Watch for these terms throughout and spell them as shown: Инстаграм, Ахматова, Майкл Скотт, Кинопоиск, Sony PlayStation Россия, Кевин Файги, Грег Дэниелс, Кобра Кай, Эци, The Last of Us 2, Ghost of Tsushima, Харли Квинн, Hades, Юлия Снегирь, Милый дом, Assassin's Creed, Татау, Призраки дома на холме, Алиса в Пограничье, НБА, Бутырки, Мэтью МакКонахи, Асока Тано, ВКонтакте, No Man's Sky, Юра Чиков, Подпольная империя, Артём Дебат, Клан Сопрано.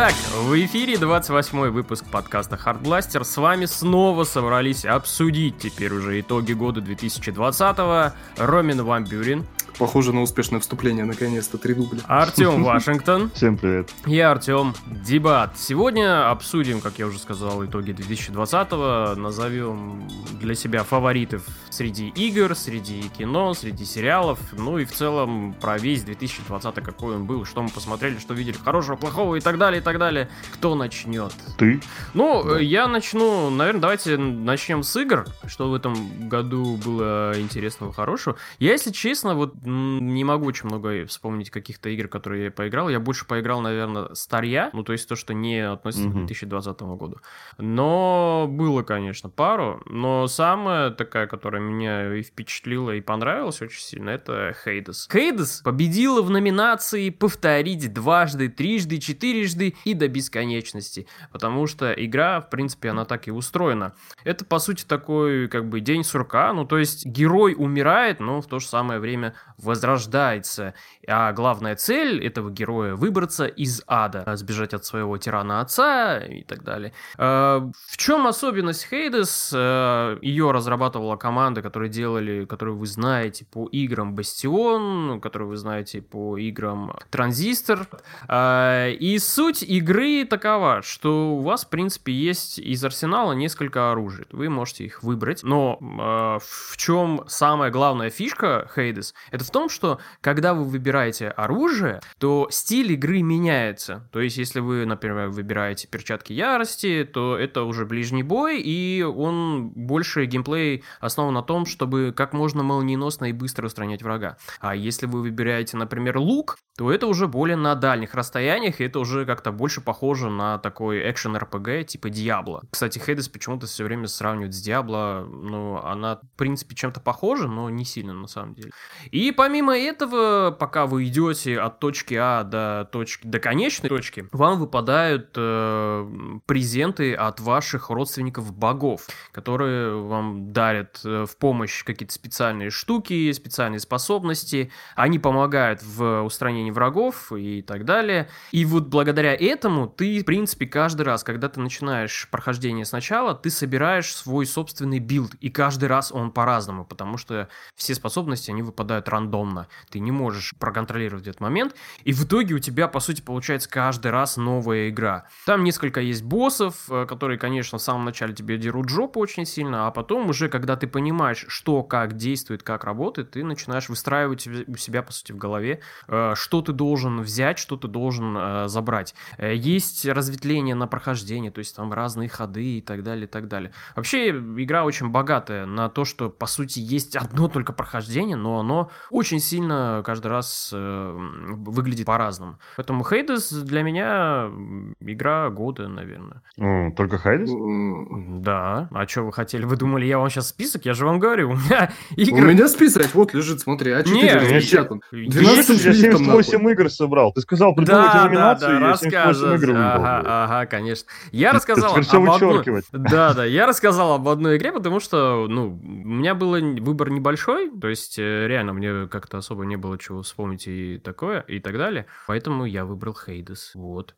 Итак, в эфире 28-й выпуск подкаста «Хардбластер». С вами снова собрались обсудить теперь уже итоги года 2020-го. Ромин Ванбюрин. Похоже на успешное вступление, наконец-то, 3 дубля. Артём Вашингтон. Всем привет. И Артём Дебат. Сегодня обсудим, как я уже сказал, итоги 2020-го. Назовем для себя фаворитов среди игр, среди кино, среди сериалов. Ну и в целом про весь 2020-й, какой он был, что мы посмотрели, что видели хорошего, плохого и так далее, и так далее. Кто начнет? Ты. Ну, да. Я начну, наверное, давайте начнем с игр. Что в этом году было интересного, хорошего. Я, если честно, вот не могу очень много вспомнить каких-то игр, которые я поиграл. Я больше поиграл, наверное, старья. Ну, то есть то, что не относится к 2020 году. Но было, конечно, пару. Но самая такая, которая меня и впечатлила, и понравилась очень сильно, это Hades. Hades победила в номинации «Повторить дважды, трижды, четырежды и до бесконечности». Потому что игра, в принципе, она так и устроена. Это, по сути, такой, как бы, день сурка. Ну, то есть герой умирает, но в то же самое время возрождается. А главная цель этого героя — выбраться из ада, сбежать от своего тирана-отца и так далее. В чем особенность Hades? Ее разрабатывала команда, которую вы знаете по играм Бастион, которую вы знаете по играм Транзистор. И суть игры такова, что у вас, в принципе, есть из арсенала несколько оружий. Вы можете их выбрать. Но в чем самая главная фишка Hades? Это в том, что когда вы выбираете оружие, то стиль игры меняется. То есть, если вы, например, выбираете перчатки ярости, то это уже ближний бой, и он больше геймплей основан на том, чтобы как можно молниеносно и быстро устранять врага. А если вы выбираете, например, лук, то это уже более на дальних расстояниях, и это уже как-то больше похоже на такой экшен-РПГ типа Diablo. Кстати, Hades почему-то все время сравнивают с Diablo, но она, в принципе, чем-то похожа, но не сильно на самом деле. И помимо этого, пока вы идете от точки А до конечной точки, вам выпадают презенты от ваших родственников-богов, которые вам дарят в помощь какие-то специальные штуки, специальные способности. Они помогают в устранении врагов и так далее. И вот благодаря этому ты, в принципе, каждый раз, когда ты начинаешь прохождение сначала, ты собираешь свой собственный билд. И каждый раз он по-разному, потому что все способности, они выпадают рандомно. Ты не можешь проконтролировать этот момент, и в итоге у тебя, по сути, получается каждый раз новая игра. Там несколько есть боссов, которые, конечно, в самом начале тебе дерут жопу очень сильно, а потом уже, когда ты понимаешь, что, как действует, как работает, ты начинаешь выстраивать у себя, по сути, в голове, что ты должен взять, что ты должен забрать. Есть разветвление на прохождение, то есть там разные ходы и так далее, и так далее. Вообще, игра очень богатая на то, что, по сути, есть одно только прохождение, но оно очень сильно каждый раз выглядит по-разному. Поэтому Hades для меня игра года, наверное. Только Hades? Да. А что вы хотели? Вы думали, я вам сейчас список? Я же вам говорю, у меня игры... У меня список вот лежит, смотри, а 4 распечатан. 78 игр собрал. Ты сказал, придумайте номинацию, я 78 игр выбрал. Ага, конечно. Я рассказал об одной... Да, я рассказал об одной игре, потому что, ну, у меня был выбор небольшой, то есть реально мне как-то особо не было чего вспомнить и такое, и так далее. Поэтому я выбрал Hades. Вот.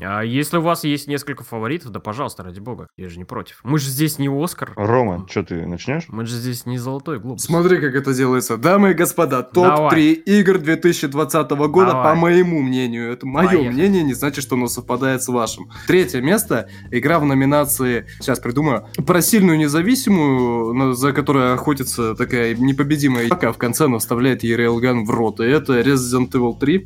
А если у вас есть несколько фаворитов, да пожалуйста, ради бога. Я же не против. Мы же здесь не Оскар. Рома, что ты начнешь? Мы же здесь не Золотой глобус. Смотри, как это делается. Дамы и господа, топ-3 игр 2020 года, по моему мнению. Это мое мнение, не значит, что оно совпадает с вашим. 3-е место. Игра в номинации, сейчас придумаю, про сильную независимую, за которой охотится такая непобедимая пока в конце вставляет ей рейлган в рот, и это Resident Evil 3.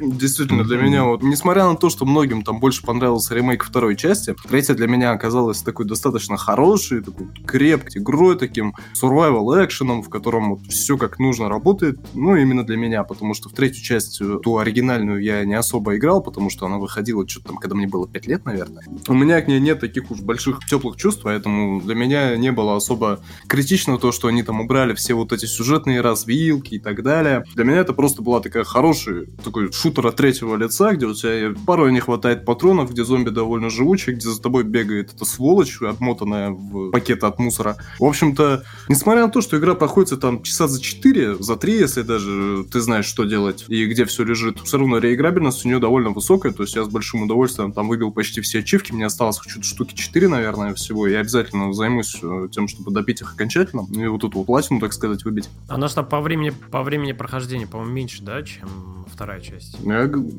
Действительно, для меня, вот, несмотря на то, что многим там больше понравился ремейк второй части, третья для меня оказалась такой достаточно хорошей, такой крепкой игрой, таким survival-экшеном, в котором вот все как нужно работает, ну, именно для меня, потому что в третью часть, ту оригинальную, я не особо играл, потому что она выходила что-то там, когда мне было 5 лет, наверное. У меня к ней нет таких уж больших теплых чувств, поэтому для меня не было особо критично то, что они там убрали все вот эти сюжетные развилки и так далее. Для меня это просто была такая хорошая, такой шутер шутер от третьего лица, где у тебя порой не хватает патронов, где зомби довольно живучие, где за тобой бегает эта сволочь, отмотанная в пакеты от мусора. В общем-то, несмотря на то, что игра проходится там часа за 4, за 3, если даже ты знаешь, что делать и где все лежит, все равно реиграбельность у нее довольно высокая, то есть я с большим удовольствием там выбил почти все ачивки, мне осталось что-то штуки 4, наверное, всего, и я обязательно займусь тем, чтобы добить их окончательно, и вот эту вот платину, так сказать, выбить. Она же там по времени прохождения, по-моему, меньше, да, чем вторая часть?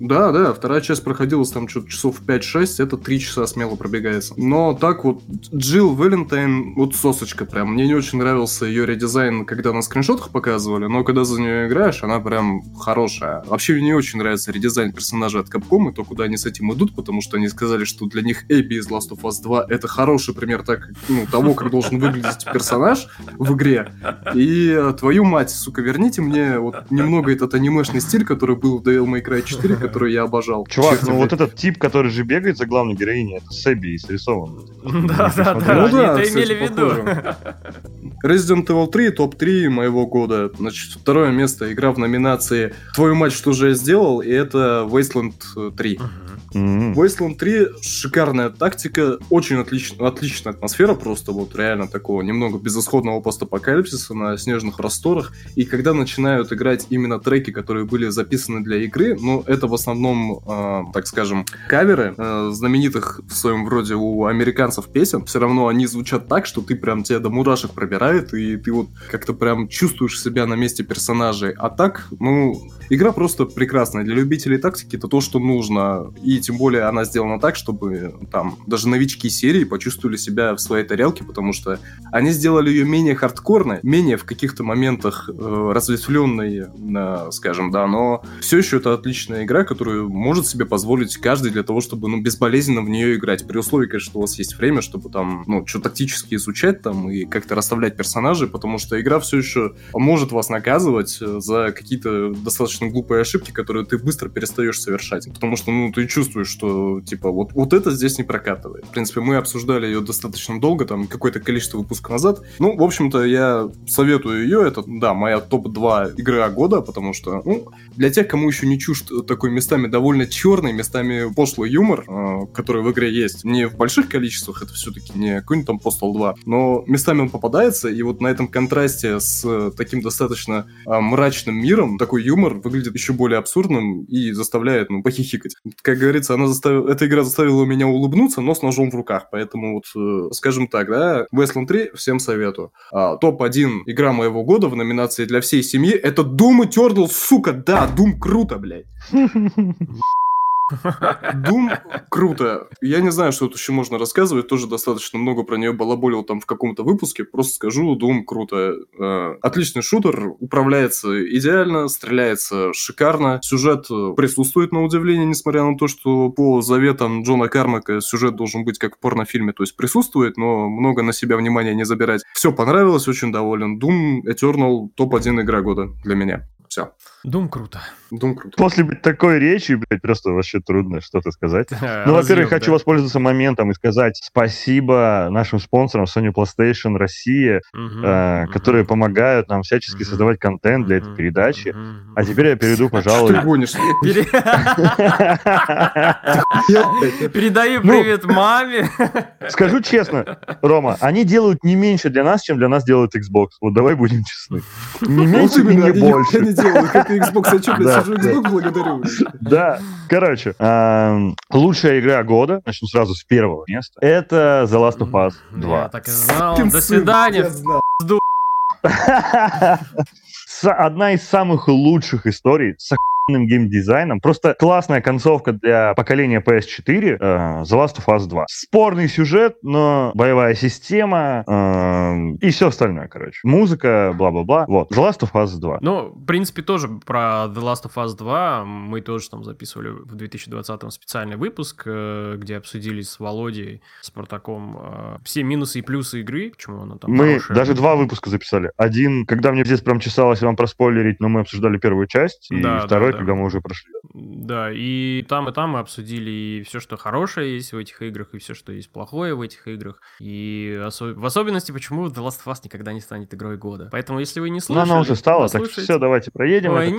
Да, вторая часть проходилась там что-то часов 5-6, это 3 часа смело пробегается. Но так вот, Jill Valentine, вот сосочка прям, мне не очень нравился ее редизайн, когда на скриншотах показывали, но когда за нее играешь, она прям хорошая. Вообще мне не очень нравится редизайн персонажа от Capcom и то, куда они с этим идут, потому что они сказали, что для них Эбби из Last of Us 2 это хороший пример того, как должен выглядеть персонаж в игре. И твою мать, сука, верните мне вот немного этот анимешный стиль, который был в Devil May Cry 4, который я обожал. Чувак, ну вот этот тип, который же бегает за главной героиней, это с Эбби и срисован. Да, они это имели в виду. Resident Evil 3, топ-3 моего года. Значит, второе место, игра в номинации «Твою мать, что же я сделал?» и это Wasteland 3. Wasteland 3 шикарная тактика, очень отличная атмосфера, просто вот реально такого немного безысходного постапокалипсиса на снежных просторах, и когда начинают играть именно треки, которые были записаны для игры, но это в основном, так скажем, каверы знаменитых в своем роде у американцев песен, все равно они звучат так, что ты прям тебя до мурашек пробирает, и ты вот как-то прям чувствуешь себя на месте персонажей, а так, игра просто прекрасная, для любителей тактики это то, что нужно, и тем более она сделана так, чтобы там даже новички серии почувствовали себя в своей тарелке, потому что они сделали ее менее хардкорной, менее в каких-то моментах разветвленной, скажем, да, но все еще это отличная игра, которую может себе позволить каждый для того, чтобы безболезненно в нее играть, при условии, конечно, что у вас есть время, чтобы там, что-то тактически изучать там и как-то расставлять персонажей, потому что игра все еще может вас наказывать за какие-то достаточно глупые ошибки, которые ты быстро перестаешь совершать, потому что, ты чувствуешь, что, вот это здесь не прокатывает. В принципе, мы обсуждали ее достаточно долго, там, какое-то количество выпусков назад. В общем-то, я советую ее, это, да, моя топ-2 игра года, потому что, для тех, кому еще не чужд такой местами довольно черный, местами пошлый юмор, который в игре есть, не в больших количествах, это все-таки не какой-нибудь там Postal 2, но местами он попадается, и вот на этом контрасте с таким достаточно мрачным миром такой юмор выглядит еще более абсурдным и заставляет, похихикать. Как говорится, эта игра заставила меня улыбнуться, но с ножом в руках. Поэтому вот, скажем так, да, Wasteland 3 всем советую. Топ-1 игра моего года в номинации для всей семьи — это Doom Eternal, сука, да, Doom круто, блядь. Doom круто. Я не знаю, что тут еще можно рассказывать. Тоже достаточно много про нее балаболил там в каком-то выпуске. Просто скажу, Doom круто. Отличный шутер. Управляется идеально, стреляется шикарно. Сюжет присутствует на удивление, несмотря на то, что по заветам Джона Кармака сюжет должен быть как в порнофильме. То есть присутствует, но много на себя внимания не забирать. Все понравилось, очень доволен. Doom Eternal топ-1 игра года для меня. Все. Doom круто. После такой речи, блядь, просто вообще трудно что-то сказать. Во-первых, хочу воспользоваться моментом и сказать спасибо нашим спонсорам Sony PlayStation Россия, которые помогают нам всячески создавать контент для этой передачи. А теперь я перейду, пожалуй... Что ты гонишь? Передаю привет маме. Скажу честно, Рома, они делают не меньше для нас, чем для нас делают Xbox. Вот давай будем честны. Не меньше и не больше. Как и Xbox, я что, блядь, сижу Xbox, благодарю. Да, короче, лучшая игра года, начну сразу с первого места, это The Last of Us 2. Я так и знал, до свидания, пизду. Одна из самых лучших историй с охуенным геймдизайном. Просто классная концовка для поколения PS4, The Last of Us 2. Спорный сюжет, но боевая система и все остальное, короче. Музыка, бла-бла-бла. Вот, The Last of Us 2. В принципе, тоже про The Last of Us 2 мы тоже там записывали в 2020-м специальный выпуск, где обсудили с Володей, с Спартаком, все минусы и плюсы игры. Почему она там хорошая. Мы даже 2 выпуска записали. Один, когда мне здесь прям чесалось вам проспойлерить, но мы обсуждали первую часть, и второй, когда мы уже прошли. Да, и там мы обсудили и все, что хорошее есть в этих играх, и все, что есть плохое в этих играх. И в особенности, почему The Last of Us никогда не станет игрой года. Поэтому, если вы не слушали... Ну, она уже стала, послушайте. Так все, давайте проедем. Ой, это...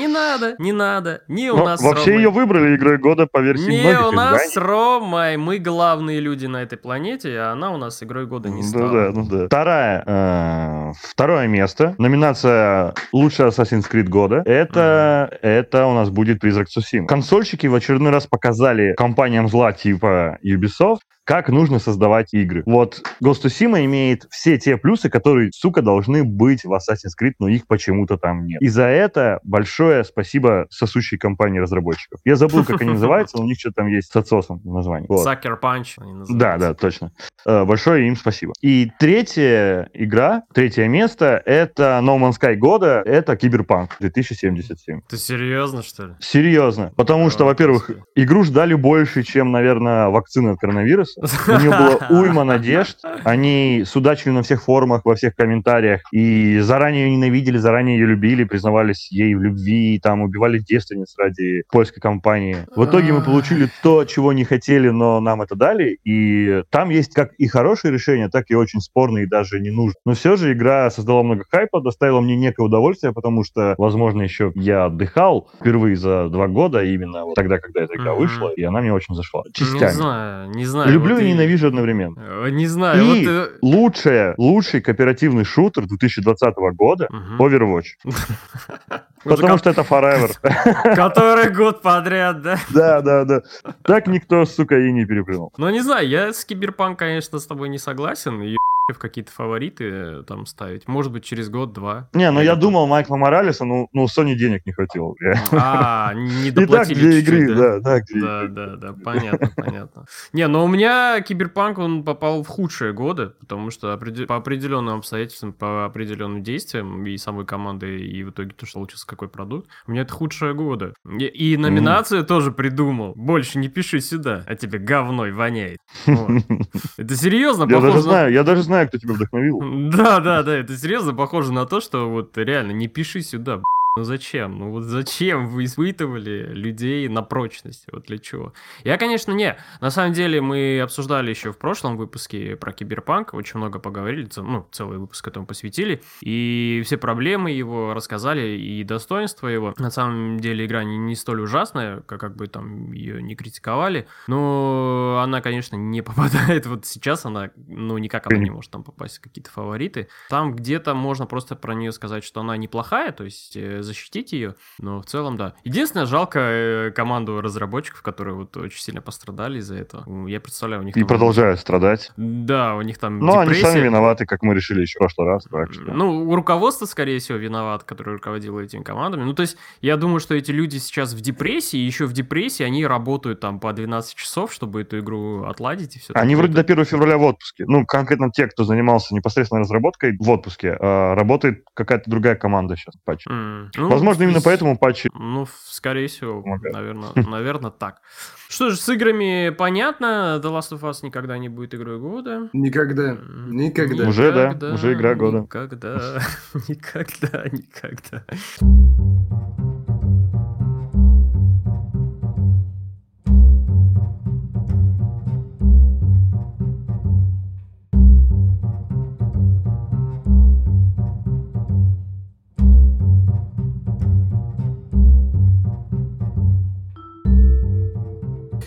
не надо. Не у нас с Ромой. Вообще ее выбрали игрой года по версии многих. Не у нас с Ромой. Мы главные люди на этой планете, а она у нас игрой года не стала. Да. Второе место. Номинация «Лучший Assassin's Creed года». Это у нас будет «Призрак Цусимы». Консольщики в очередной раз показали компаниям зла типа Ubisoft, как нужно создавать игры. Вот Ghost of Tsushima имеет все те плюсы, которые, сука, должны быть в Assassin's Creed, но их почему-то там нет. И за это большое спасибо сосущей компании разработчиков. Я забыл, как они называются, но у них что-то там есть с отсосом в названии. Sucker Punch они называются. Да, точно. Большое им спасибо. И третье место, это No Man's Sky года, это Cyberpunk 2077. Ты серьезно, что ли? Серьезно. Потому что, во-первых, игру ждали больше, чем, наверное, вакцина от коронавируса. У нее было уйма надежд. Они судачили на всех форумах, во всех комментариях. И заранее ее ненавидели, заранее ее любили, признавались ей в любви, там убивали девственниц ради польской компании. В итоге мы получили то, чего не хотели, но нам это дали. И там есть как и хорошие решения, так и очень спорные и даже не нужные. Но все же игра создала много хайпа, доставила мне некое удовольствие, потому что, возможно, еще я отдыхал впервые за 2 года, именно вот тогда, когда эта игра вышла, и она мне очень зашла. Частями. Не знаю. Люблю и ненавижу одновременно. Не знаю. И лучший кооперативный шутер 2020 года Overwatch. Потому что это Forever. Который год подряд, да? Да. Так никто, сука, и не переплюнул. Ну, не знаю, я с Cyberpunk, конечно, с тобой не согласен. И в какие-то фавориты там ставить. Может быть, через год-два. Не, ну я думал Майкла Моралеса, но Sony денег не хватило. Не доплатили чуть-чуть. Да, понятно. Не, но у меня Cyberpunk, он попал в худшие годы, потому что по определенным обстоятельствам, по определенным действиям и самой команды, и в итоге то, что получился какой продукт, у меня это худшие годы. И номинацию тоже придумал. Больше не пиши сюда, а тебе говной воняет. Это серьезно похоже... Я даже знаю, кто тебя вдохновил. Да, это серьезно похоже на то, что вот реально не пиши сюда, ну зачем? Ну вот зачем вы испытывали людей на прочность? Вот для чего? Я, конечно, не. На самом деле мы обсуждали еще в прошлом выпуске про Cyberpunk, очень много поговорили, целый выпуск этому посвятили, и все проблемы его рассказали, и достоинства его. На самом деле игра не столь ужасная, как бы там ее не критиковали, но она, конечно, не попадает. Вот сейчас она, никак она не может там попасть в какие-то фавориты. Там где-то можно просто про нее сказать, что она неплохая, то есть... защитить ее, но в целом, да. Единственное, жалко команду разработчиков, которые вот очень сильно пострадали из-за этого. Я представляю, у них... И там... продолжают страдать. Да, у них там депрессия. Они сами виноваты, как мы решили еще в прошлый раз. Так что... руководство, скорее всего, виноват, которое руководило этими командами. То есть, я думаю, что эти люди сейчас в депрессии, еще в депрессии они работают там по 12 часов, чтобы эту игру отладить и все. Они вроде до 1 февраля в отпуске. Конкретно те, кто занимался непосредственно разработкой в отпуске, работает какая-то другая команда сейчас. Возможно, именно поэтому патчи. Скорее всего, наверное, так. Что же, с играми понятно. The Last of Us никогда не будет игрой года. Никогда. Уже игра года. Никогда.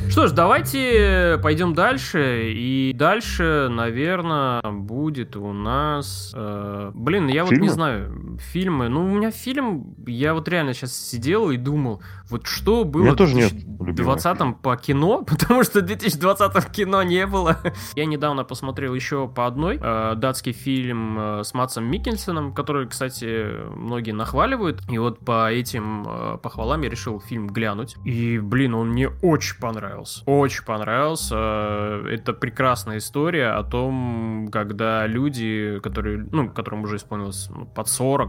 Что ж, давайте пойдем дальше. И дальше, наверное, будет у нас... не знаю. Фильмы. У меня фильм... Я вот реально сейчас сидел и думал, вот что было в 2020-м по кино, потому что в 2020-м кино не было. Я недавно посмотрел еще по одной. Датский фильм с Мадсом Миккельсеном, который, кстати, многие нахваливают. И вот по этим похвалам я решил фильм глянуть. И, он мне очень понравился. Это прекрасная история о том, когда люди, которые, которым уже исполнилось под 40,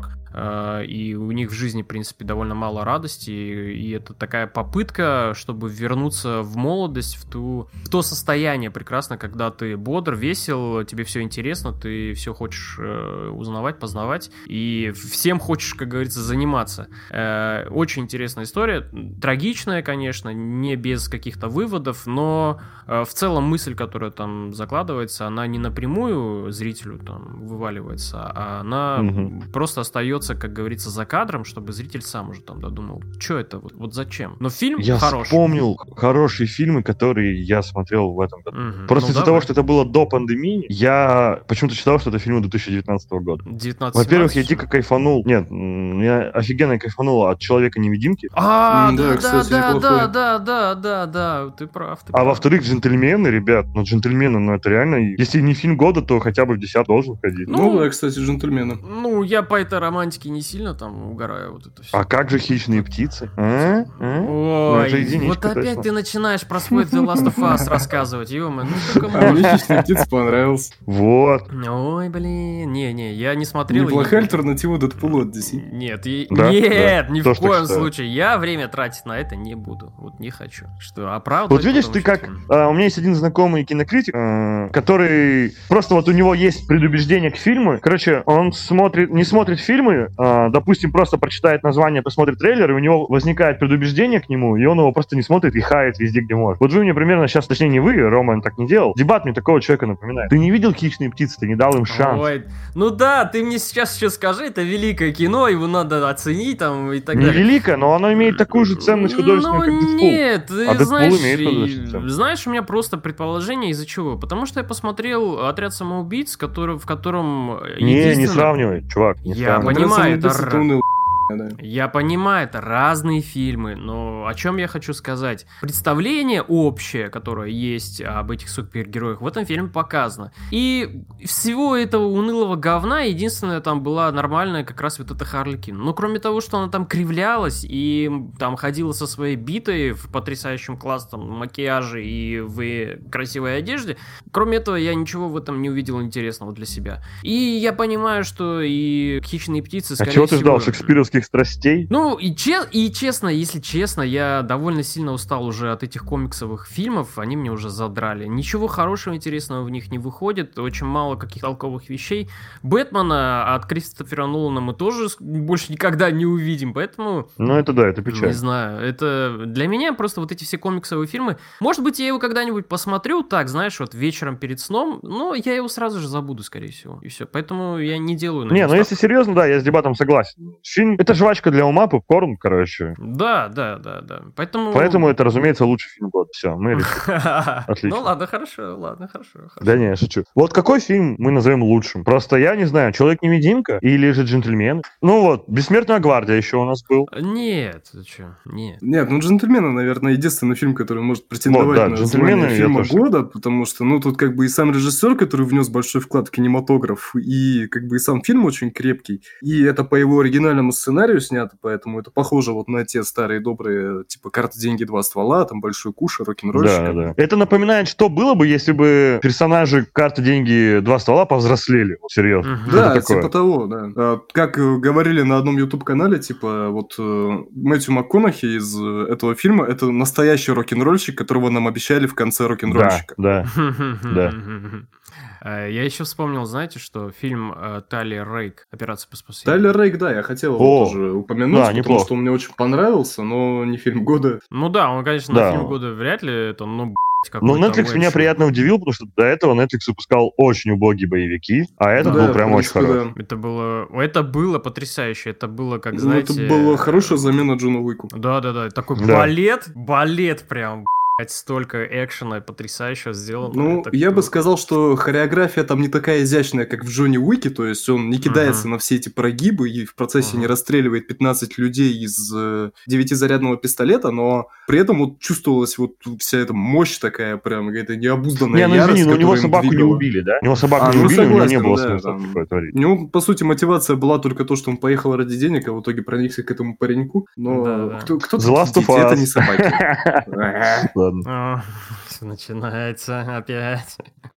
и у них в жизни, в принципе, довольно мало радости, и это такая попытка, чтобы чтобы вернуться в молодость, в то состояние прекрасно, когда ты бодр, весел, тебе все интересно, ты все хочешь узнавать, познавать, и всем хочешь, как говорится, заниматься. Очень интересная история, трагичная, конечно, не без каких-то выводов, но в целом мысль, которая там закладывается, она не напрямую зрителю там вываливается, а она просто остается, как говорится, за кадром, чтобы зритель сам уже там додумал, что это, вот зачем. Но фильм хороший. Я вспомнил хорошие фильмы, которые я смотрел в этом году. Просто из-за того, что это было до пандемии, я почему-то считал, что это фильмы до 2019 года. Во-первых, я дико кайфанул. Нет, я офигенно кайфанул от «Человека-невидимки». Да, ты прав. А во-вторых, «Джентльмены», ребят, «Джентльмены», это реально, если не фильм года, то хотя бы в 10 должен ходить. Да, кстати, «Джентльмены». Я по этой романтике не сильно там угораю, вот это все. А как же «Хищные птицы»? Ой, вот опять ты начинаешь про свой The Last of Us рассказывать, ё-моё, только можно. А мне «Хищные птицы» понравился. Вот. Ой, блин, не, я не смотрел. Неплохая альтернатива Дэдпулу от DC. Нет, ни в коем случае. Я время тратить на это не буду. Вот не хочу. Что, оправдывать? Вот видишь, ты как... У меня есть один знакомый кинокритик, который... Просто вот у него есть предубеждение к фильму. Короче, он не смотрит фильмы, допустим, просто прочитает название, посмотрит трейлер, и у него возникает предубеждение к нему, и он его просто не смотрит и хает везде, где может. Вот вы мне примерно сейчас, точнее не вы, Роман так не делал, Дебат мне такого человека напоминает. Ты не видел «Хищные птицы», ты не дал им шанс. Ой, ну да, ты мне сейчас еще скажи, это великое кино, его надо оценить там и так далее. Не великое, но оно имеет такую же ценность художественную, как Дэдпул. Нет, ты знаешь, у меня просто предположение из-за чего. Потому что я посмотрел «Отряд самоубийц», в котором... Не сравнивай, чувак, не сравнивай. Я понимаю, это разные фильмы, но о чем я хочу сказать? Представление общее, которое есть об этих супергероях, в этом фильме показано. И всего этого унылого говна единственное там была нормальная как раз вот эта Харли Квинн. Но кроме того, что она там кривлялась и там ходила со своей битой в потрясающем классном макияже и в красивой одежде, кроме этого я ничего в этом не увидел интересного для себя. И я понимаю, что и «Хищные птицы», скорее всего... А чего ты ждал, шекспировский страстей? Честно, если честно, я довольно сильно устал уже от этих комиксовых фильмов, они мне уже задрали. Ничего хорошего, интересного в них не выходит, очень мало каких-то толковых вещей. Бэтмена от Кристофера Нолана мы тоже больше никогда не увидим, поэтому... это печаль. Не знаю, это для меня просто вот эти все комиксовые фильмы. Может быть, я его когда-нибудь посмотрю, так, знаешь, вот вечером перед сном, но я его сразу же забуду, скорее всего, и все. Поэтому я не делаю... если серьезно, да, я с Дебатом согласен. Фильм... Это жвачка для ума, попкорн, короче. Да. Поэтому это, разумеется, лучший фильм года. Все, мы решили. Отлично. Ладно, хорошо. Да не, я шучу. Вот какой фильм мы назовем лучшим? Просто я не знаю, «Человек-невидимка» или же «Джентльмен». «Бессмертная гвардия» еще у нас был. Нет, ты что? Нет, «Джентльмены», наверное, единственный фильм, который может претендовать на название фильма года, потому что, тут как бы и сам режиссер, который внес большой вклад в кинематограф, и как бы и сам фильм очень крепкий, и это по его оригинальному сценарию снято, поэтому это похоже вот на те старые добрые, типа «Карты, деньги, два ствола», там «Большой куш», «Рок-н-рольщик». Да. Это напоминает, что было бы, если бы персонажи «Карты, деньги, два ствола» повзрослели. Серьезно. Да, типа того, да. Как говорили на одном YouTube-канале, типа вот Мэтью МакКонахи из этого фильма, это настоящий рок-н-рольщик, которого нам обещали в конце «Рок-н-рольщика». Да. Я еще вспомнил, знаете, что фильм «Тайлер Рейк. Операция по спасению». «Тайлер Рейк», да, я хотел его тоже упомянуть, потому что он мне очень понравился, но не фильм года. Он, конечно, на фильм года вряд ли это, Netflix меня приятно удивил, потому что до этого Netflix выпускал очень убогие боевики, а этот был прям очень хороший. Это было потрясающе. Это было, как знаете... это была хорошая замена Джону Уику. Да. Такой балет прям... Столько экшена потрясающе сделано. Я бы сказал, что хореография там не такая изящная, как в Джонни Уике, то есть он не кидается на все эти прогибы и в процессе не расстреливает 15 людей из 9-зарядного пистолета, но при этом вот чувствовалась вот вся эта мощь такая прям, какая-то необузданная ярость, у него собаку не убили, да? Его собаку не убили, у него не было смысла такое творить. У него, по сути, мотивация была только то, что он поехал ради денег, а в итоге проникся к этому пареньку, но кто-то... Это не собаки. Ладно. начинается опять.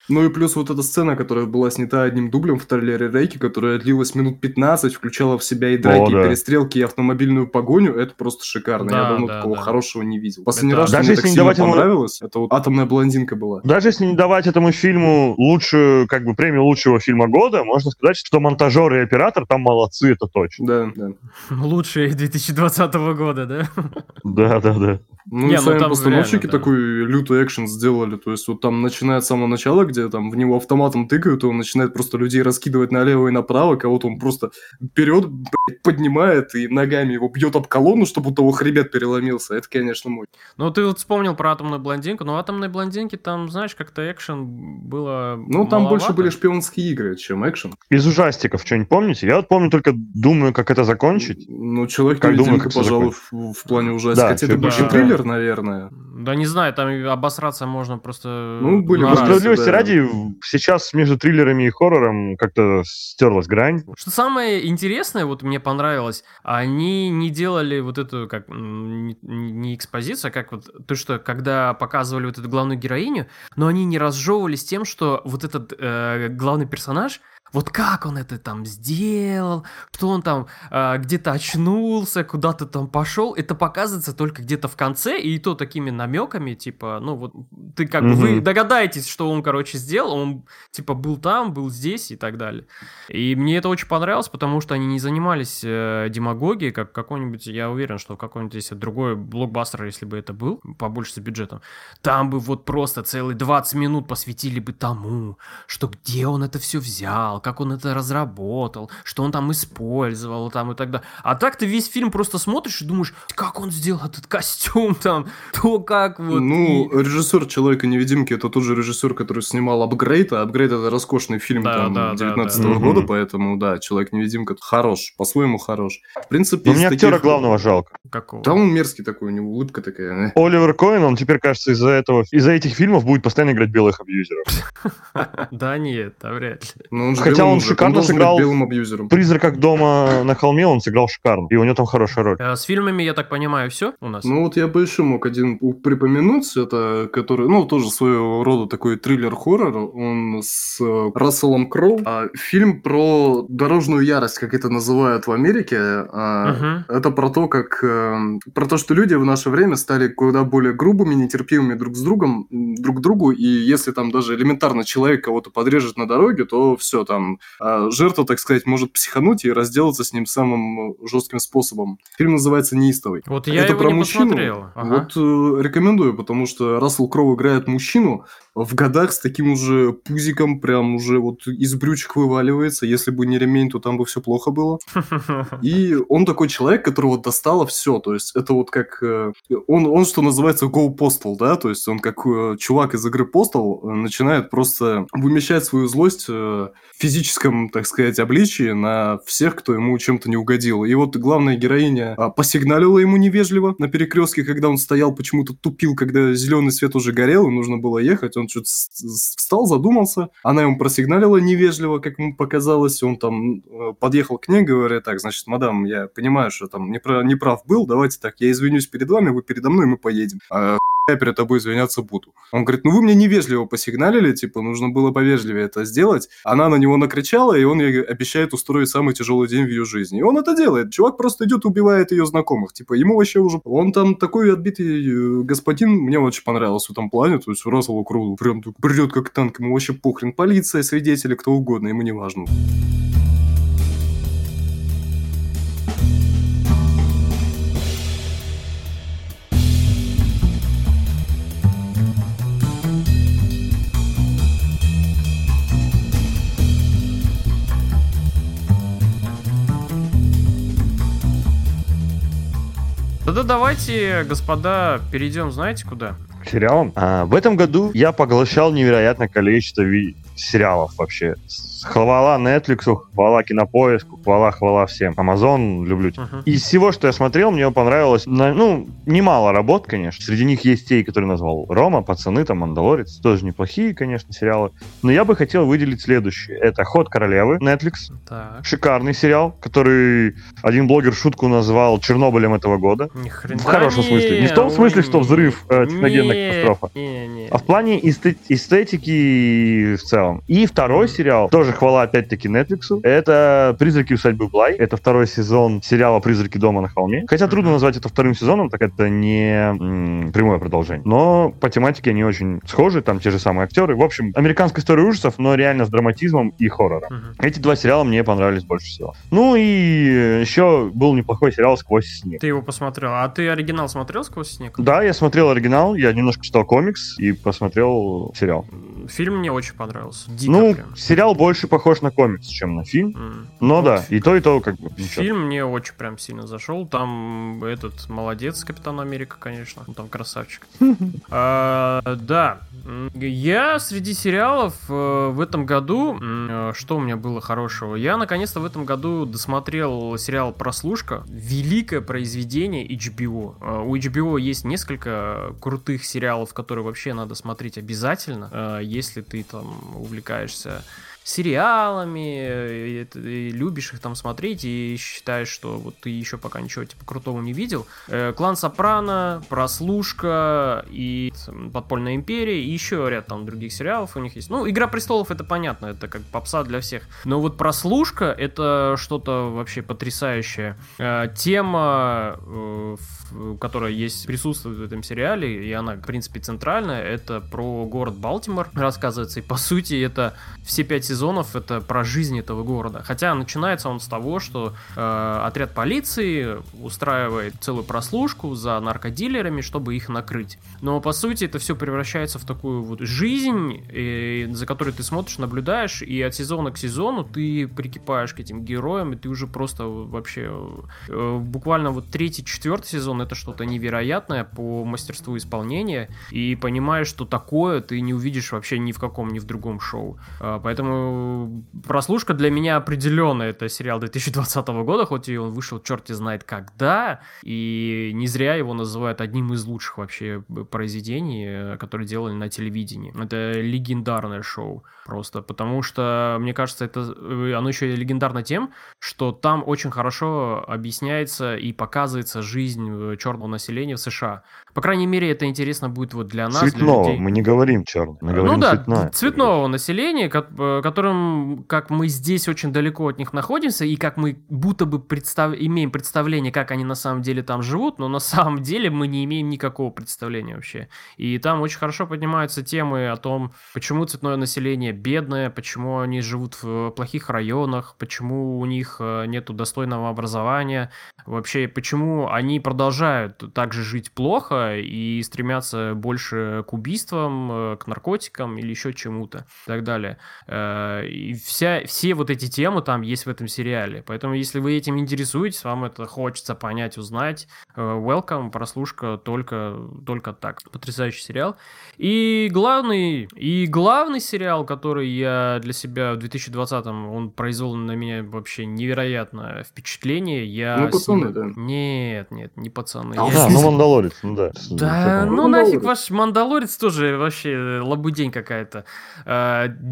Ну и плюс вот эта сцена, которая была снята одним дублем в трейлере Рейки, которая длилась минут 15, включала в себя и драки, и перестрелки, и автомобильную погоню, это просто шикарно. Да, я давно такого хорошего не видел. Последний раз, что мне так сильно понравилось, это вот «Атомная блондинка» была. Даже если не давать этому фильму лучшую, как бы, премию лучшего фильма года, можно сказать, что монтажер и оператор там молодцы, это точно. Да, да. Лучшие 2020 года, да? Да. Ну и сами постановщики такой лютый экшен сделали, то есть вот там начинает с самого начала, где там в него автоматом тыкают, и он начинает просто людей раскидывать налево и направо, кого-то он просто вперед поднимает и ногами его бьет об колонну, чтобы у того хребет переломился, это, конечно, мой. Ну ты вот вспомнил про «Атомную блондинку», но в «Атомной блондинке» там, знаешь, как-то экшен было маловато. Там больше были шпионские игры, чем экшен. Из ужастиков что-нибудь помните? Я вот помню, только думаю, как это закончить. Ну, «Человек-невидимка», пожалуй, в плане ужастика. Хотя это больше триллер, наверное. Да не знаю, там обосраться можно просто... Ну, были по справедливости ради, сейчас между триллерами и хоррором как-то стерлась грань. Что самое интересное, вот мне понравилось, они не делали вот эту, как не экспозицию, а как вот то, что когда показывали вот эту главную героиню, но они не разжевывались тем, что вот этот главный персонаж... Вот как он это там сделал, что он там где-то очнулся, куда-то там пошел. Это показывается только где-то в конце, и то такими намеками, типа, ну вот, ты как бы, вы догадаетесь, что он, короче, сделал, он, типа, был там, был здесь и так далее. И мне это очень понравилось, потому что они не занимались демагогией, как какой-нибудь, я уверен, что какой-нибудь, если другой блокбастер, если бы это был, побольше с бюджетом, там бы вот просто целые 20 минут посвятили бы тому, что где он это все взял, как он это разработал, что он там использовал там и так далее. А так ты весь фильм просто смотришь и думаешь, как он сделал этот костюм там, то как вот... Ну, режиссер «Человека-невидимки» это тот же режиссер, который снимал «Апгрейд», а «Апгрейд» это роскошный фильм 19 года, поэтому, да, «Человек-невидимка» хорош, по-своему хорош. В принципе... Мне актера главного жалко. Какого? Да он мерзкий такой, у него улыбка такая. Оливер Коэн, он теперь, кажется, из-за этих фильмов будет постоянно играть белых абьюзеров. Да нет, да вряд ли. Хотя он шикарно сыграл «Призрак дома на холме», он сыграл шикарно, и у него там хорошая роль. С фильмами, я так понимаю, все у нас? Ну вот я бы еще мог один припомянуть, это который, ну тоже своего рода такой триллер-хоррор, он с Расселом Кроу, фильм про дорожную ярость, как это называют в Америке, это про то, как, про то, что люди в наше время стали куда более грубыми, нетерпимыми друг к другу, и если там даже элементарно человек кого-то подрежет на дороге, то все, там жертва, так сказать, может психануть и разделаться с ним самым жестким способом. Фильм называется «Неистовый». Вот я это его про не мужчину посмотрел. Ага. Вот рекомендую, потому что Рассел Кроу играет мужчину в годах с таким уже пузиком, прям уже вот из брючек вываливается. Если бы не ремень, то там бы все плохо было. И он такой человек, которого достало все. То есть это вот как... Он что называется Go Postal, да? То есть он как чувак из игры Postal начинает просто вымещать свою злость... физическом, так сказать, обличии на всех, кто ему чем-то не угодил. И вот главная героиня посигналила ему невежливо на перекрестке, когда он стоял, почему-то тупил, когда зеленый свет уже горел, и нужно было ехать. Он что-то встал, задумался. Она ему просигналила невежливо, как ему показалось. Он там подъехал к ней, говоря, так, значит, мадам, я понимаю, что там неправ был, давайте так, я извинюсь перед вами, вы передо мной, мы поедем. Я перед тобой извиняться буду. Он говорит, ну вы мне невежливо посигналили, типа, нужно было повежливее это сделать. Она на него накричала, и он ей обещает устроить самый тяжелый день в ее жизни. И он это делает. Чувак просто идет и убивает ее знакомых. Типа, ему вообще уже... Он там такой отбитый господин, мне очень понравился в этом плане. То есть у Расселу Кроу прям придет как танк, ему вообще похрен. Полиция, свидетели, кто угодно, ему не важно. Да давайте, господа, перейдем, знаете, куда? К сериалам. В этом году я поглощал невероятное количество сериалов вообще. Хвала Netflix, хвала Кинопоиску, хвала всем. Amazon, люблю тебя. Uh-huh. Из всего, что я смотрел, мне понравилось, ну, немало работ, конечно. Среди них есть те, которые назвал Рома, пацаны, там, Мандалорец. Тоже неплохие, конечно, сериалы. Но я бы хотел выделить следующие. Это «Ход королевы», Netflix. Так. Шикарный сериал, который один блогер шутку назвал «Чернобылем этого года». Ни хрена. В хорошем смысле. Не в том смысле, что взрыв, техногенная катастрофа. А в плане эстетики в целом. И второй сериал, тоже хвала опять-таки Netflix, это «Призраки усадьбы Блай». Это второй сезон сериала «Призраки дома на холме». Хотя трудно назвать это вторым сезоном, так это не прямое продолжение. Но по тематике они очень схожи, там те же самые актеры. В общем, американская история ужасов, но реально с драматизмом и хоррором. Эти два сериала мне понравились больше всего. Ну и еще был неплохой сериал «Сквозь снег». Ты его посмотрел. А ты оригинал смотрел «Сквозь снег»? Да, я смотрел оригинал, я немножко читал комикс и посмотрел сериал. Фильм мне очень понравился. Дико прям. Сериал больше похож на комикс, чем на фильм. Но да, и то как бы. Ничего. Фильм мне очень прям сильно зашел. Там этот молодец, Капитан Америка, конечно. Он там красавчик. Да. Я среди сериалов в этом году... Что у меня было хорошего? Я наконец-то в этом году досмотрел сериал «Прослушка». Великое произведение HBO. У HBO есть несколько крутых сериалов, которые вообще надо смотреть обязательно, если ты там увлекаешься сериалами, и любишь их там смотреть, и считаешь, что вот ты еще пока ничего типа крутого не видел. «Клан Сопрано», «Прослушка» и «Подпольная империя», и еще ряд там других сериалов у них есть. Ну, «Игра престолов» — это понятно, это как попса для всех. Но вот «Прослушка» — это что-то вообще потрясающее. Тема, которая есть, присутствует в этом сериале, и она, в принципе, центральная, это про город Балтимор, рассказывается, и по сути это все 5 сезонов это про жизнь этого города. Хотя начинается он с того, что отряд полиции устраивает целую прослушку за наркодилерами, чтобы их накрыть. Но по сути это все превращается в такую вот жизнь, за которой ты смотришь, наблюдаешь, и от сезона к сезону ты прикипаешь к этим героям, и ты уже просто вообще... буквально вот 3-4 сезон это что-то невероятное по мастерству исполнения, и понимаешь, что такое ты не увидишь вообще ни в каком, ни в другом шоу. Поэтому «Прослушка» для меня определенно это сериал 2020 года, хоть и он вышел черти знает когда, и не зря его называют одним из лучших вообще произведений, которые делали на телевидении. Это легендарное шоу просто, потому что, мне кажется, оно еще и легендарно тем, что там очень хорошо объясняется и показывается жизнь черного населения в США. По крайней мере, это интересно будет вот для нас. Цветного, для людей. Мы не говорим черного, мы говорим цветное. Цветного населения, которым, как мы здесь очень далеко от них находимся, и как мы будто бы имеем представление, как они на самом деле там живут, но на самом деле мы не имеем никакого представления вообще. И там очень хорошо поднимаются темы о том, почему цветное население бедное, почему они живут в плохих районах, почему у них нету достойного образования, вообще почему они продолжают также жить плохо и стремятся больше к убийствам, к наркотикам или еще чему-то и так далее. И все вот эти темы там есть в этом сериале. Поэтому, если вы этим интересуетесь, вам это хочется понять, узнать, welcome, прослушка только так. Потрясающий сериал. И главный сериал, который я для себя в 2020-м, он произвел на меня вообще невероятное впечатление. Пацаны, да? Нет, не пацаны. «Мандалорец», ну да. Да, ну нафиг ваш «Мандалорец» тоже вообще лабудень какая-то.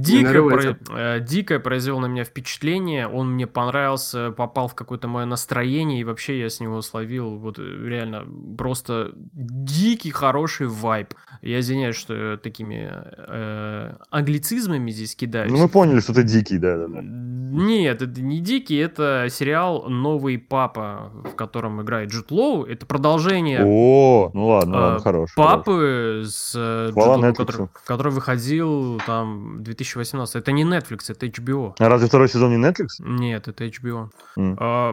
Дикое произвел на меня впечатление, он мне понравился, попал в какое-то мое настроение, и вообще я с него словил вот реально просто дикий хороший вайб. Я извиняюсь, что такими англицизмами здесь кидаюсь. Ну мы поняли, что ты дикий, да. Нет, это не дикий, это сериал «Новый папа», в котором играет Джуд Лоу, это продолжение «Папы» с Джудом, который выходил там 2018. Это не Netflix, это HBO. А разве второй сезон не Netflix? Нет, это HBO.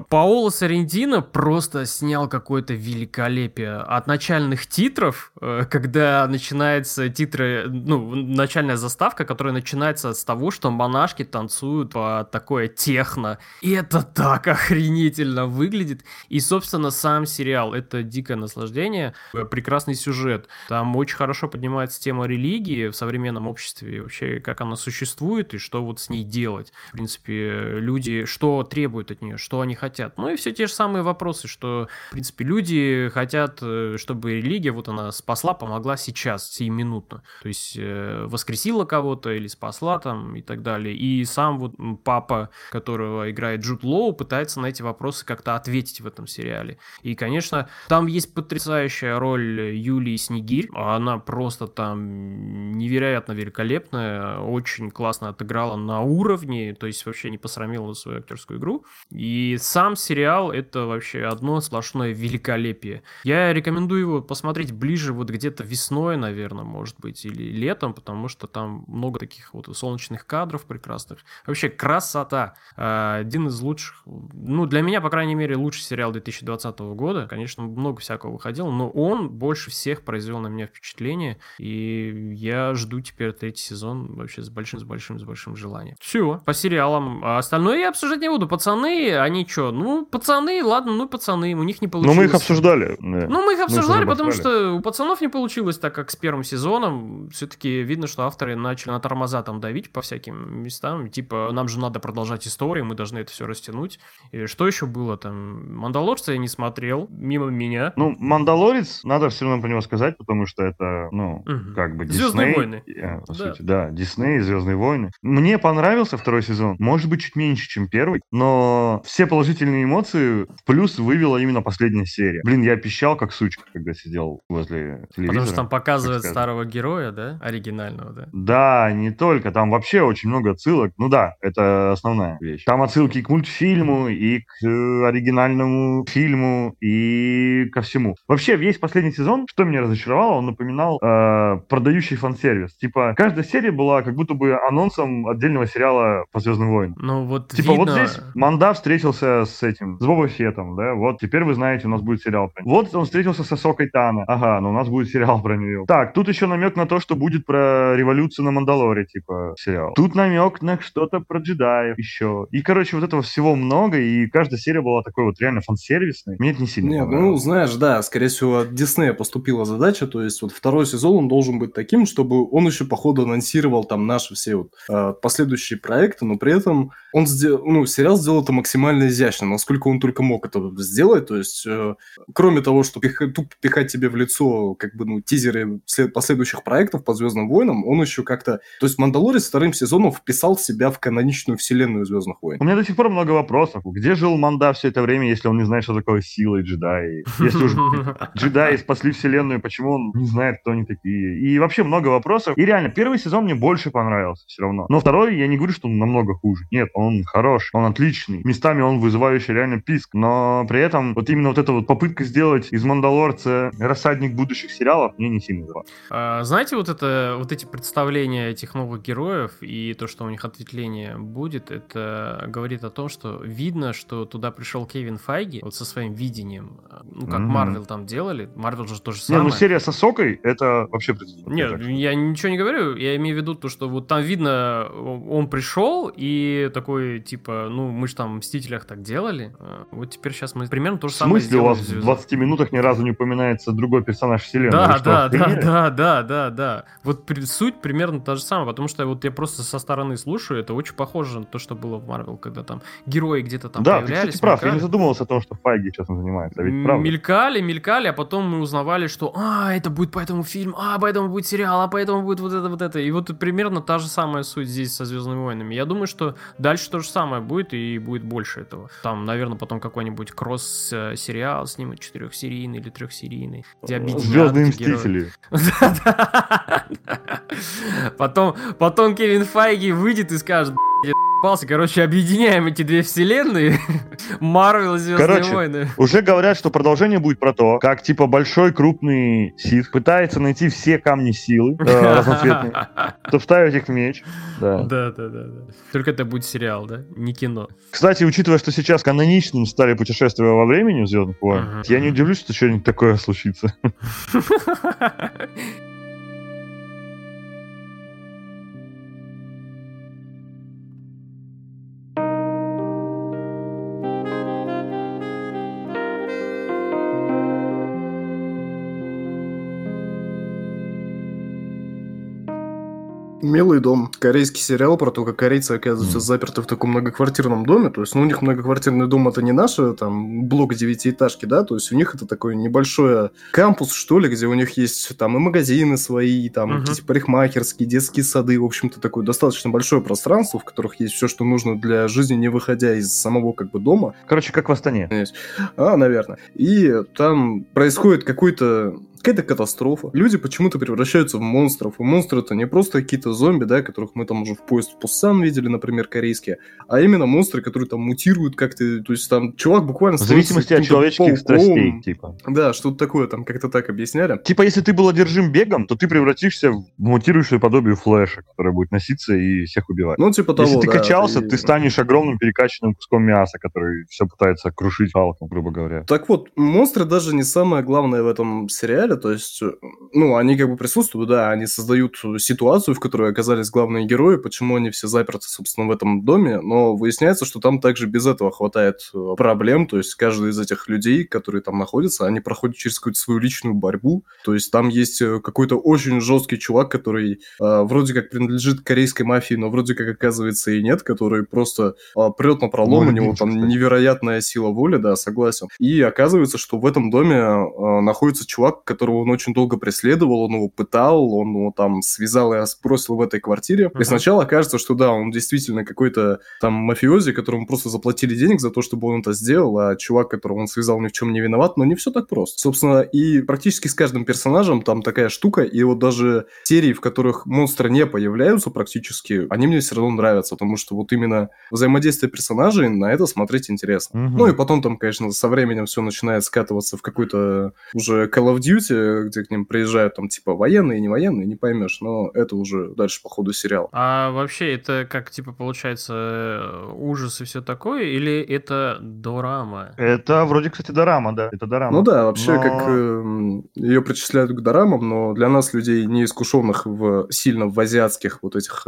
Паоло Соррентино просто снял какое-то великолепие. От начальных титров, когда начинается начальная заставка, которая начинается с того, что монашки танцуют по такое техно. И это так охренительно выглядит. И, собственно, сам сериал. Это дикое наслаждение. Прекрасный сюжет. Там очень хорошо поднимается тема религии в современном обществе. Вообще, как она существует и что вот с ней делать. В принципе, люди, что требуют от нее, что они хотят. Ну и все те же самые вопросы, что, в принципе, люди хотят, чтобы религия, вот она спасла, помогла сейчас, сиюминутно. То есть воскресила кого-то или спасла там и так далее. И сам вот папа, которого играет Джуд Лоу, пытается на эти вопросы как-то ответить в этом сериале. И, конечно, там есть потрясающая роль Юлии Снегирь. Она просто там невероятно великолепная, очень классно отыграла на уровне, то есть вообще не посрамила свою актерскую игру. И сам сериал — это вообще одно сплошное великолепие. Я рекомендую его посмотреть ближе вот где-то весной, наверное, может быть, или летом, потому что там много таких вот солнечных кадров прекрасных. Вообще красота. Один из лучших, ну, для меня, по крайней мере, лучший сериал 2020 года. Конечно, много всякого выходило, но он больше всех произвел на меня впечатление, и я жду теперь третий сезон вообще с большим желанием. Все, по сериалам. А остальное я обсуждать не буду. Пацаны, они что? Ну, пацаны, ладно, ну, пацаны, у них не получилось. Но мы их обсуждали. Ну, мы их обсуждали, потому что у пацанов не получилось, так как с первым сезоном все-таки видно, что авторы начали на тормоза там давить по всяким местам, типа, нам же надо продолжать историю, мы должны это все растянуть. И что еще было там? Мандалорца я не смотрел, мимо меня. Ну, Мандалорец, надо все равно по нему сказать, потому что это, ну, как бы Дисней. Звёздные войны. По сути, да, Дисней, Звёздные войны. Мне понравился второй сезон, может быть, чуть меньше, чем первый, но все положительные эмоции в плюс вывела именно последняя серия. Блин, я пищал, как сучка, когда сидел возле телевизора. Потому что там показывают старого героя, да? Оригинального, да? Да, не только. Там вообще очень много отсылок. Ну да, это основная вещь. Там отсылки к мультфильму, и к оригинальному фильму, и ко всему. Вообще, весь последний сезон, что меня разочаровало, он напоминал продающий фан-сервис. Типа, каждая серия была как будто бы анонсом отдельного сериала по «Звездным войнам». Ну вот типа, видно... вот здесь Манда встретился с этим, с Боба Феттом, да? Вот, теперь вы знаете, у нас будет сериал про него. Вот он встретился с Асокой Тано. Ага, но у нас будет сериал про нее. Так, тут еще намек на то, что будет про революцию на Мандалоре, типа, сериал. Тут намек на что-то про джедаев еще. И, короче, вот этого всего много, и каждая серия была такой вот реально фан-сервисной. Мне это не сильно понравилось. Ну, знаешь, да, скорее всего, от Диснея поступила задача, то есть вот второй сезон он должен быть таким, чтобы он еще, походу, анонсировал там наши все вот последующие проекты, но при этом он сериал сделал это максимально изящно, насколько он только мог это сделать, то есть кроме того, что тупо пихать тебе в лицо как бы, ну, тизеры последующих проектов по «Звездным войнам», он еще как-то... То есть «Мандалорец» вторым сезоном вписал себя в каноничную вселенную «Звездных войн». У меня до сих пор много вопросов. Где жил Манда все это время, если он не знает, что такое сила и джедаи? Если уж джедаи спасли вселенную, почему он не знает, кто они такие? И вообще много вопросов. И реально, первый сезон мне больше понравился все равно. Но второй, я не говорю, что он намного хуже. Нет, он хорош, он отличный. Местами он вызывающий реально писк. Но при этом вот именно вот эта вот попытка сделать из «Мандалорца» рассадник будущих сериалов мне не сильно было. Знаете, вот эти представления этих новых героев и то, что у них ответвление будет, это говорит о том, что видно, что туда пришел Кевин Файги вот со своим видением. Ну, как Марвел там делали. Марвел же то же самое. Не, ну серия с Асокой, это вообще... Нет, я ничего не говорю. Я имею в виду то, что вот там видно, он пришел и такой, типа, ну, мы же там в «Мстителях» так делали. Вот теперь сейчас мы примерно то же самое сделаем. В смысле, у вас в 20 минутах ни разу не упоминается другой персонаж вселенной? Да. Вот суть примерно та же самая, потому что вот я просто со стороны слушаю, это очень похоже на то, что было в Marvel, когда там герои где-то там появлялись. Да, ты, кстати, прав, я не задумывался о том, что Файги сейчас он занимается, а ведь правда. Мелькали, а потом мы узнавали, что это будет по этому фильм, поэтому будет сериал, поэтому будет вот это. И вот примерно та же самая суть здесь со «Звездными войнами». Я думаю, что дальше то же самое будет, и будет больше этого. Там, наверное, потом какой-нибудь кросс-сериал снимут, 4-серийный или 3-серийный. «Звездные мстители». Потом Кевин Файги выйдет и скажет... Короче, объединяем эти две вселенные. Марвел и «Звездные войны». Уже говорят, что продолжение будет про то, как, типа, большой крупный Сит пытается найти все камни силы разноцветные, чтобы вставить их в меч. Да. Только это будет сериал, да? Не кино. Кстати, учитывая, что сейчас каноничным стали путешествия во времени в «Звездных войнах», я не удивлюсь, что что-нибудь такое случится. «Милый дом». Корейский сериал про то, как корейцы оказываются заперты в таком многоквартирном доме. То есть, ну, у них многоквартирный дом — это не наш там блок девятиэтажки, да? То есть, у них это такой небольшой кампус, что ли, где у них есть там и магазины свои, и, там какие-то парикмахерские, детские сады. В общем-то, такое достаточно большое пространство, в которых есть все, что нужно для жизни, не выходя из самого как бы дома. Короче, как в Астане. Наверное. И там происходит какая-то катастрофа. Люди почему-то превращаются в монстров. И монстры — это не просто какие-то зомби, да, которых мы там уже в поезд в Пусан видели, например, корейские, а именно монстры, которые там мутируют как-то. То есть там чувак буквально... В зависимости от человеческих страстей, типа. Да, что-то такое там как-то так объясняли. Типа, если ты был одержим бегом, то ты превратишься в мутирующее подобие Флэша, который будет носиться и всех убивать. Ну, типа того, если ты качался, ты станешь огромным перекачанным куском мяса, который все пытается крушить палком, грубо говоря. Так вот, монстры даже не самое главное в этом сериале. То есть, ну, они как бы присутствуют, да, они создают ситуацию, в которой оказались главные герои, почему они все заперты, собственно, в этом доме, но выясняется, что там также без этого хватает проблем, то есть каждый из этих людей, которые там находятся, они проходят через какую-то свою личную борьбу, то есть там есть какой-то очень жесткий чувак, который вроде как принадлежит корейской мафии, но вроде как оказывается и нет, который просто прет напролом, у него там невероятная сила воли, да, согласен, и оказывается, что в этом доме находится чувак, которого он очень долго преследовал, он его пытал, он его там связал и опросил в этой квартире. И сначала кажется, что да, он действительно какой-то там мафиози, которому просто заплатили денег за то, чтобы он это сделал, а чувак, которого он связал, ни в чем не виноват, но не все так просто. Собственно, и практически с каждым персонажем там такая штука, и вот даже серии, в которых монстры не появляются практически, они мне все равно нравятся, потому что вот именно взаимодействие персонажей, на это смотреть интересно. Ну и потом там, конечно, со временем все начинает скатываться в какой-то уже Call of Duty, где к ним приезжают там типа военные, не военные, не поймешь, но это уже дальше по ходу сериала. А вообще это как типа получается ужас и все такое, или это дорама? Это вроде, кстати, дорама, да, это дорама. Ну да, вообще как ее причисляют к дорамам, но для нас, людей неискушенных сильно в азиатских вот этих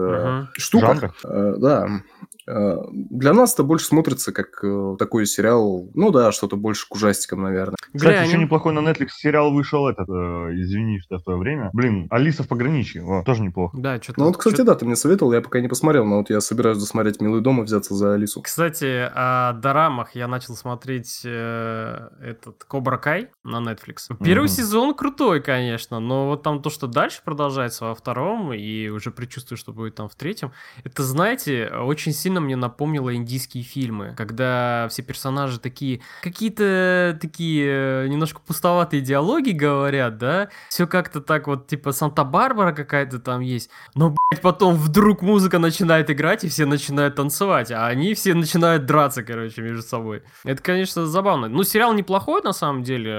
штуках, да. Для нас это больше смотрится как такой сериал, ну да, что-то больше к ужастикам, наверное. Кстати, еще неплохой на Netflix сериал вышел этот, извини, что в то время. Блин, «Алиса в пограничье», тоже неплохо. Да, что-то. Ну вот, кстати, да, ты мне советовал, я пока не посмотрел, но вот я собираюсь досмотреть «Милый дом» и взяться за Алису. Кстати, о дорамах я начал смотреть этот «Кобра Кай» на Netflix. Первый сезон крутой, конечно, но вот там то, что дальше продолжается во втором, и уже предчувствую, что будет там в третьем, это, знаете, очень сильно мне напомнило индийские фильмы, когда все персонажи такие, какие-то такие немножко пустоватые диалоги говорят, да, все как-то так вот, типа Санта-Барбара какая-то там есть, но, блядь, потом вдруг музыка начинает играть, и все начинают танцевать, а они все начинают драться, короче, между собой. Это, конечно, забавно. Ну, сериал неплохой, на самом деле,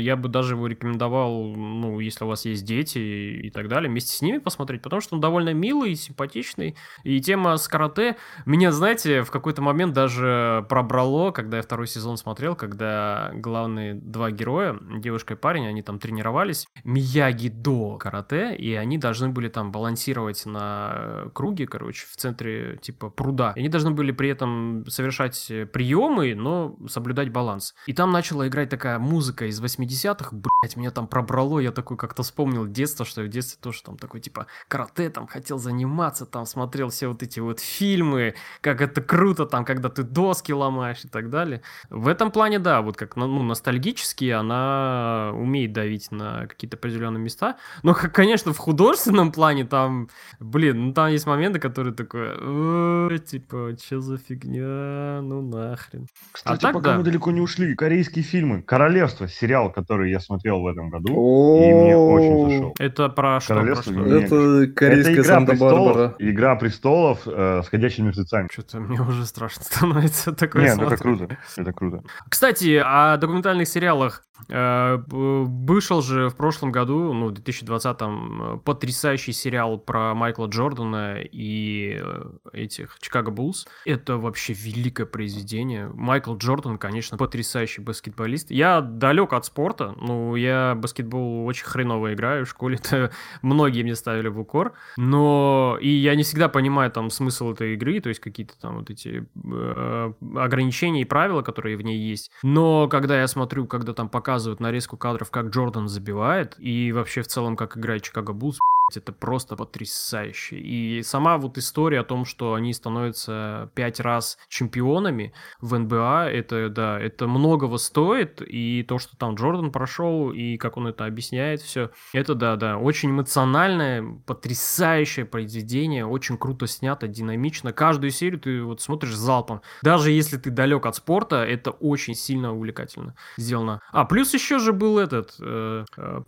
я бы даже его рекомендовал, ну, если у вас есть дети и так далее, вместе с ними посмотреть, потому что он довольно милый, симпатичный, и тема с карате... Меня, знаете, в какой-то момент даже пробрало, когда я второй сезон смотрел, когда главные два героя, девушка и парень, они там тренировались, мияги-до карате, и они должны были там балансировать на круге, короче, в центре типа пруда. И они должны были при этом совершать приемы, но соблюдать баланс. И там начала играть такая музыка из 80-х, блять, меня там пробрало, я такой как-то вспомнил детство, что я в детстве тоже там такой типа карате, там хотел заниматься, там смотрел все вот эти вот фильмы, как это круто, там, когда ты доски ломаешь и так далее. В этом плане, да, вот как, ну, ностальгически она умеет давить на какие-то определенные места, но, конечно, в художественном плане там, блин, ну, там есть моменты, которые такой, типа, че за фигня, ну, нахрен. Кстати, а так, пока мы далеко не ушли, корейские фильмы. «Королевство» — сериал, который я смотрел в этом году, и мне очень зашел. Это про что? Это корейская Санта-Барбара. «Игра престолов», «Сходящими мертвецами». Что-то мне уже страшно становится такое. Нет, это круто, это круто. Кстати, о документальных сериалах. Вышел же в прошлом году, ну, в 2020-м, потрясающий сериал про Майкла Джордана и этих Chicago Bulls. Это вообще великое произведение. Майкл Джордан, конечно, потрясающий баскетболист. Я далек от спорта, ну, я баскетбол очень хреново играю, в школе-то многие мне ставили в укор, но и я не всегда понимаю там смысл этой игры, то есть какие-то там вот эти ограничения и правила, которые в ней есть. Но когда я смотрю, когда там показывают нарезку кадров, как Джордан забивает, и вообще в целом, как играет Чикаго Буллс, это просто потрясающе. И сама вот история о том, что они становятся 5 раз чемпионами в НБА, это, да, это многого стоит, и то, что там Джордан прошел, и как он это объясняет, все, это, да, очень эмоциональное, потрясающее произведение, очень круто снято, динамично. Каждую серию ты вот смотришь залпом. Даже если ты далек от спорта, это очень сильно увлекательно сделано. А, плюс еще же был этот,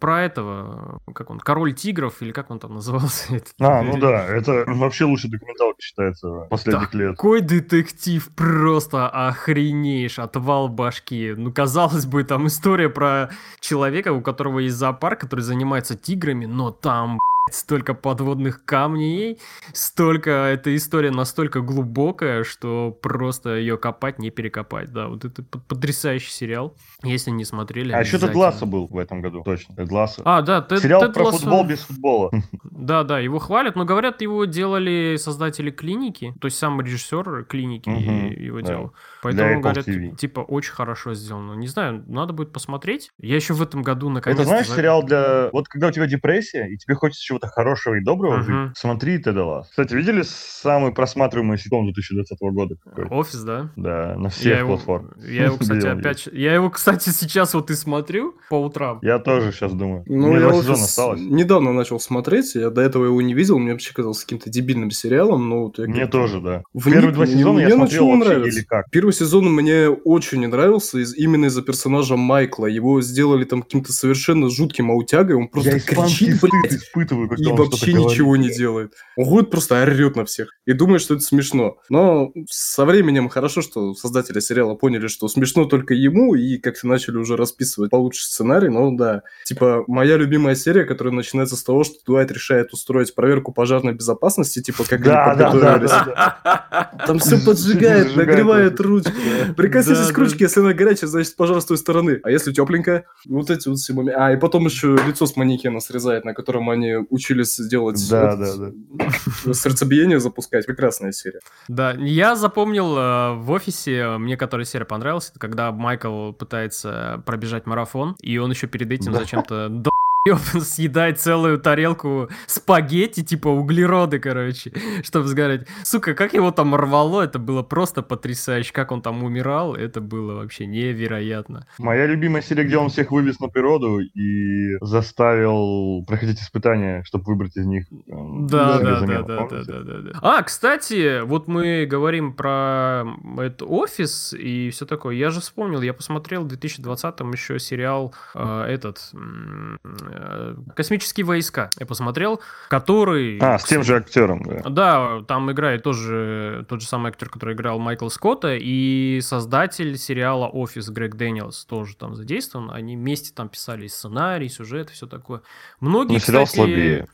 про этого, как он, Король Тигров, или как он там назывался? Ну да, это вообще лучшая документалка считается последних лет. Такой детектив, просто охренеешь, отвал башки. Ну, казалось бы, там история про человека, у которого есть зоопарк, который занимается тиграми, но там... столько подводных камней, столько... Эта история настолько глубокая, что просто ее копать, не перекопать, да. Вот это потрясающий сериал, если не смотрели. А еще Тед Лассо был в этом году, точно, Тед Лассо. А, да, Тед Лассо. Сериал про футбол без футбола. Да, его хвалят, но говорят, его делали создатели «Клиники», то есть сам режиссер «Клиники» его делал. Поэтому, говорят, типа, очень хорошо сделано. Не знаю, надо будет посмотреть. Я еще в этом году наконец-то... Это, знаешь, сериал для... Вот когда у тебя депрессия, и тебе хочется чего-то хорошего и доброго жить, смотри Теда Лассо. Кстати, видели самый просматриваемый ситком 2020 года? Какой? «Офис», да? Да, на всех платформах. Я его, кстати, сейчас вот и смотрю по утрам. Я тоже сейчас думаю. Ну, я «Офис» недавно начал смотреть, я до этого его не видел, мне вообще казалось каким-то дебильным сериалом. Но вот мне тоже, да. Первые 2 сезона я смотрел вообще или как. Первый сезон мне очень не нравился, именно из-за персонажа Майкла. Его сделали там каким-то совершенно жутким аутягой, он просто кричит, блядь. И вообще ничего говорит. Не делает. Он ходит, просто орет на всех. И думает, что это смешно. Но со временем хорошо, что создатели сериала поняли, что смешно только ему, и как-то начали уже расписывать получше сценарий. Но да, типа моя любимая серия, которая начинается с того, что Дуайт решает устроить проверку пожарной безопасности, типа как они подготовились. Там все поджигает, нагревает ручки. Прикоснитесь к ручке, если она горячая, значит пожар с той стороны. А если тепленькая? Вот эти вот все моменты. А, и потом еще лицо с манекена срезает, на котором они учились делать сердцебиение, запускать. Прекрасная серия. Да, я запомнил в «Офисе», мне которая серия понравилась, это когда Майкл пытается пробежать марафон, и он еще перед этим зачем-то съедает целую тарелку спагетти, типа углероды, короче, чтобы сгореть. Сука, как его там рвало, это было просто потрясающе. Как он там умирал, это было вообще невероятно. Моя любимая серия, где он всех вывез на природу и заставил проходить испытания, чтобы выбрать из них. Да. А, кстати, вот мы говорим про этот «Офис» и все такое. Я же вспомнил, я посмотрел в 2020-м еще сериал «Космические войска». Я посмотрел, который... А, с тем же актером, да. Да, там играет тоже тот же самый актер, который играл Майкла Скотта, и создатель сериала «Офис» Грег Дэниелс тоже там задействован. Они вместе там писали сценарий, сюжет и все такое. Многие, но сериал, кстати, слабее.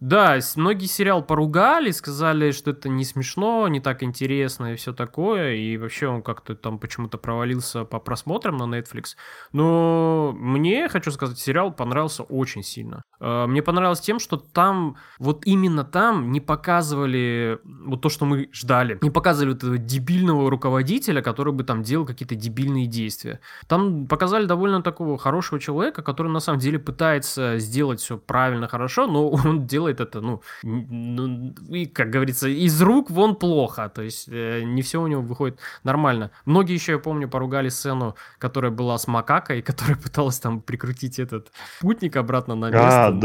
Да, многие сериал поругали, сказали, что это не смешно, не так интересно и все такое, и вообще он как-то там почему-то провалился по просмотрам на Netflix. Но мне, хочу сказать, сериал понравился очень сильно. Мне понравилось тем, что там, вот именно там не показывали вот то, что мы ждали. Не показывали вот этого дебильного руководителя, который бы там делал какие-то дебильные действия. Там показали довольно такого хорошего человека, который на самом деле пытается сделать все правильно, хорошо, но он делает это, и, как говорится, из рук вон плохо. То есть не все у него выходит нормально. Многие еще, я помню, поругали сцену, которая была с макакой, которая пыталась там прикрутить этот путник обратно на место.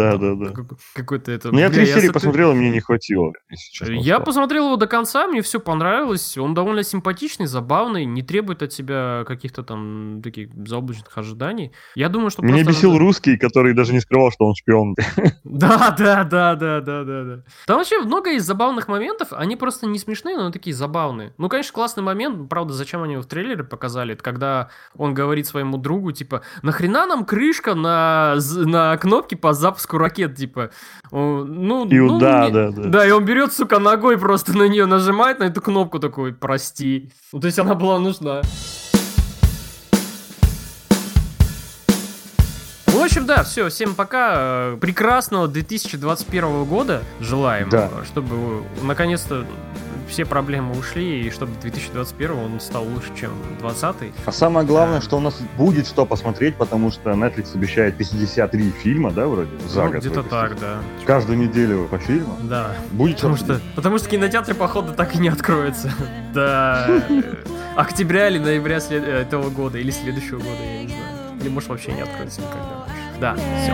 Какой-то это... Ну, я 3 серии посмотрел, и мне не хватило. Я посмотрел его до конца, мне все понравилось. Он довольно симпатичный, забавный, не требует от себя каких-то там таких заоблачных ожиданий. Я думаю, что... Меня бесил русский, который даже не скрывал, что он шпион. Да. Там вообще много из забавных моментов. Они просто не смешные, но такие забавные. Ну, конечно, классный момент. Правда, зачем они его в трейлере показали? Это когда он говорит своему другу, типа, нахрена нам крышка на кнопки по запуску ракет, типа. Да, и он берет, сука, ногой просто на нее нажимает, на эту кнопку такой, прости. Ну, то есть она была нужна. В общем, да, все, всем пока. Прекрасного 2021 года желаем, чтобы наконец-то все проблемы ушли, и чтобы 2021 он стал лучше, чем 2020. А самое главное, что у нас будет что посмотреть, потому что Netflix обещает 53 фильма, да, вроде? За год где-то так, да. Каждую неделю по фильму? Да. Будет потому что кинотеатры, походу, так и не откроются до октября или ноября этого года, или следующего года, я не знаю. Или, может, вообще не откроется никогда. Да, все.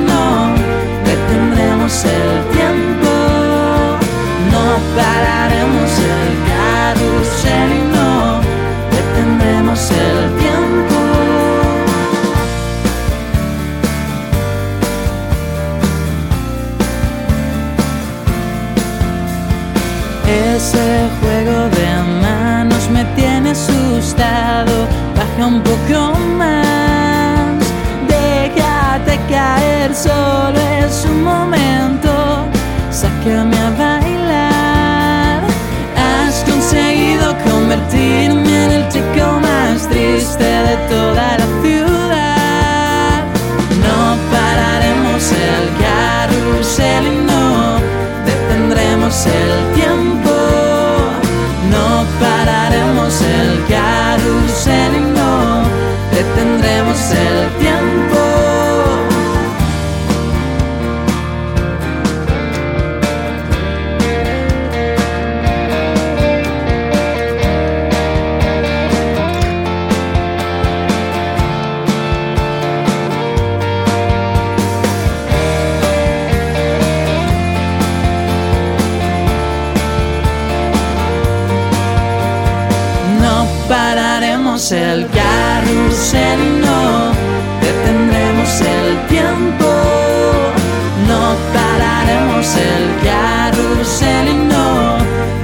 Ese juego de manos me tiene asustado. Baja un poco más, déjate caer, solo es un momento. Sácame a bailar. Has conseguido convertirme en el chico más triste de toda la ciudad. No pararemos el carrusel y no detendremos el tiempo. No pararemos el carrusel y no detendremos el tiempo. El carrusel y no detendremos el tiempo. No pararemos el carrusel y no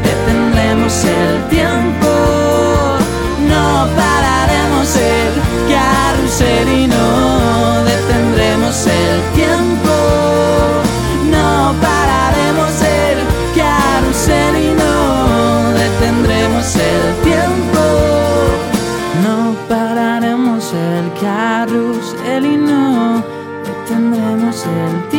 detendremos el tiempo. No pararemos el carrusel y no detendremos el tiempo. No pararemos el carrusel y no detendremos el tiempo. No pararemos el carrusel y no detendremos el tiempo.